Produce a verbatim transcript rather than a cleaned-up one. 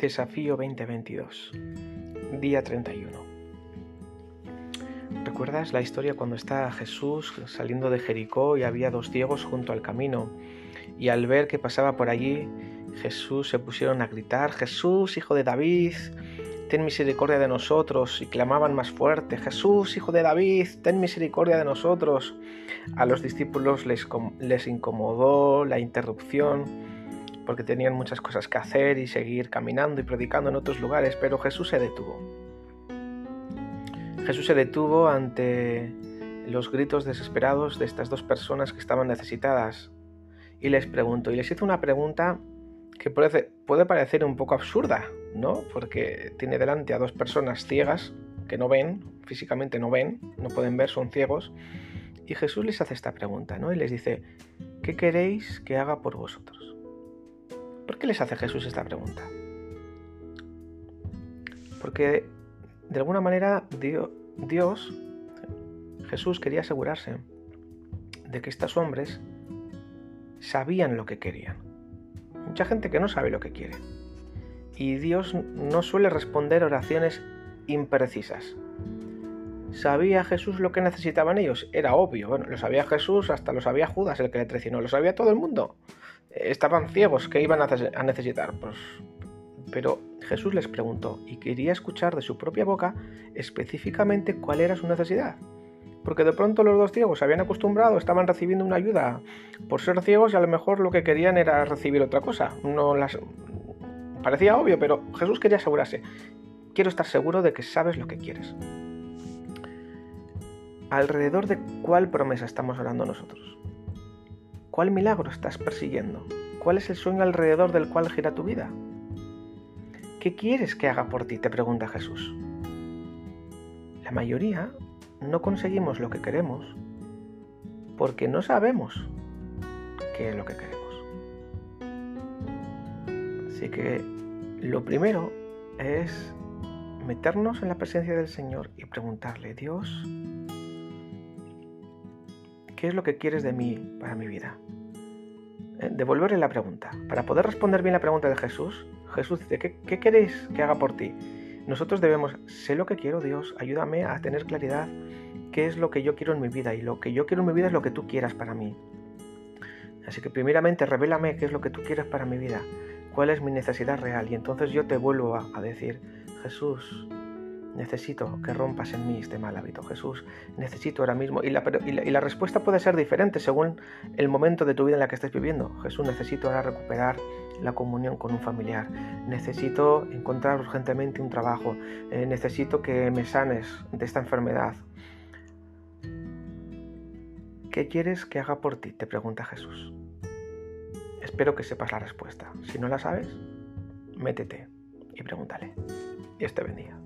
Desafío veinte veintidós, día treinta y uno. ¿Recuerdas la historia cuando está Jesús saliendo de Jericó y había dos ciegos junto al camino? Y al ver que pasaba por allí, Jesús se pusieron a gritar: Jesús, hijo de David, ten misericordia de nosotros. Y clamaban más fuerte: Jesús, hijo de David, ten misericordia de nosotros. A los discípulos les, les incomodó la interrupción, porque tenían muchas cosas que hacer y seguir caminando y predicando en otros lugares, pero Jesús se detuvo. Jesús se detuvo ante los gritos desesperados de estas dos personas que estaban necesitadas y les preguntó, y les hizo una pregunta que puede, puede parecer un poco absurda, ¿no? Porque tiene delante a dos personas ciegas que no ven, físicamente no ven, no pueden ver, son ciegos, y Jesús les hace esta pregunta, ¿no? Y les dice: ¿qué queréis que haga por vosotros? ¿Por qué les hace Jesús esta pregunta? Porque de alguna manera Dios, Dios, Jesús quería asegurarse de que estos hombres sabían lo que querían. Mucha gente que no sabe lo que quiere. Y Dios no suele responder oraciones imprecisas. ¿Sabía Jesús lo que necesitaban ellos? Era obvio. Bueno, lo sabía Jesús, hasta lo sabía Judas, el que le traicionó. Lo sabía todo el mundo. Estaban ciegos, ¿qué iban a necesitar? Pues... Pero Jesús les preguntó y quería escuchar de su propia boca específicamente cuál era su necesidad. Porque de pronto los dos ciegos se habían acostumbrado, estaban recibiendo una ayuda por ser ciegos y a lo mejor lo que querían era recibir otra cosa. No las... Parecía obvio, pero Jesús quería asegurarse. Quiero estar seguro de que sabes lo que quieres. ¿Alrededor de cuál promesa estamos orando nosotros? ¿Cuál milagro estás persiguiendo? ¿Cuál es el sueño alrededor del cual gira tu vida? ¿Qué quieres que haga por ti?, te pregunta Jesús. La mayoría no conseguimos lo que queremos porque no sabemos qué es lo que queremos. Así que lo primero es meternos en la presencia del Señor y preguntarle: Dios, ¿qué es lo que quieres de mí para mi vida? Eh, devolverle la pregunta. Para poder responder bien la pregunta de Jesús, Jesús dice: ¿qué, qué queréis que haga por ti? Nosotros debemos: sé lo que quiero, Dios, ayúdame a tener claridad qué es lo que yo quiero en mi vida, y lo que yo quiero en mi vida es lo que tú quieras para mí. Así que primeramente revélame qué es lo que tú quieres para mi vida, cuál es mi necesidad real, y entonces yo te vuelvo a, a decir: Jesús, necesito que rompas en mí este mal hábito. Jesús, necesito ahora mismo. Y la, y, la, y la respuesta puede ser diferente según el momento de tu vida en la que estés viviendo. Jesús, necesito ahora recuperar la comunión con un familiar. Necesito encontrar urgentemente un trabajo. Eh, necesito que me sanes de esta enfermedad. ¿Qué quieres que haga por ti?, te pregunta Jesús. Espero que sepas la respuesta. Si no la sabes, métete y pregúntale. Dios te bendiga.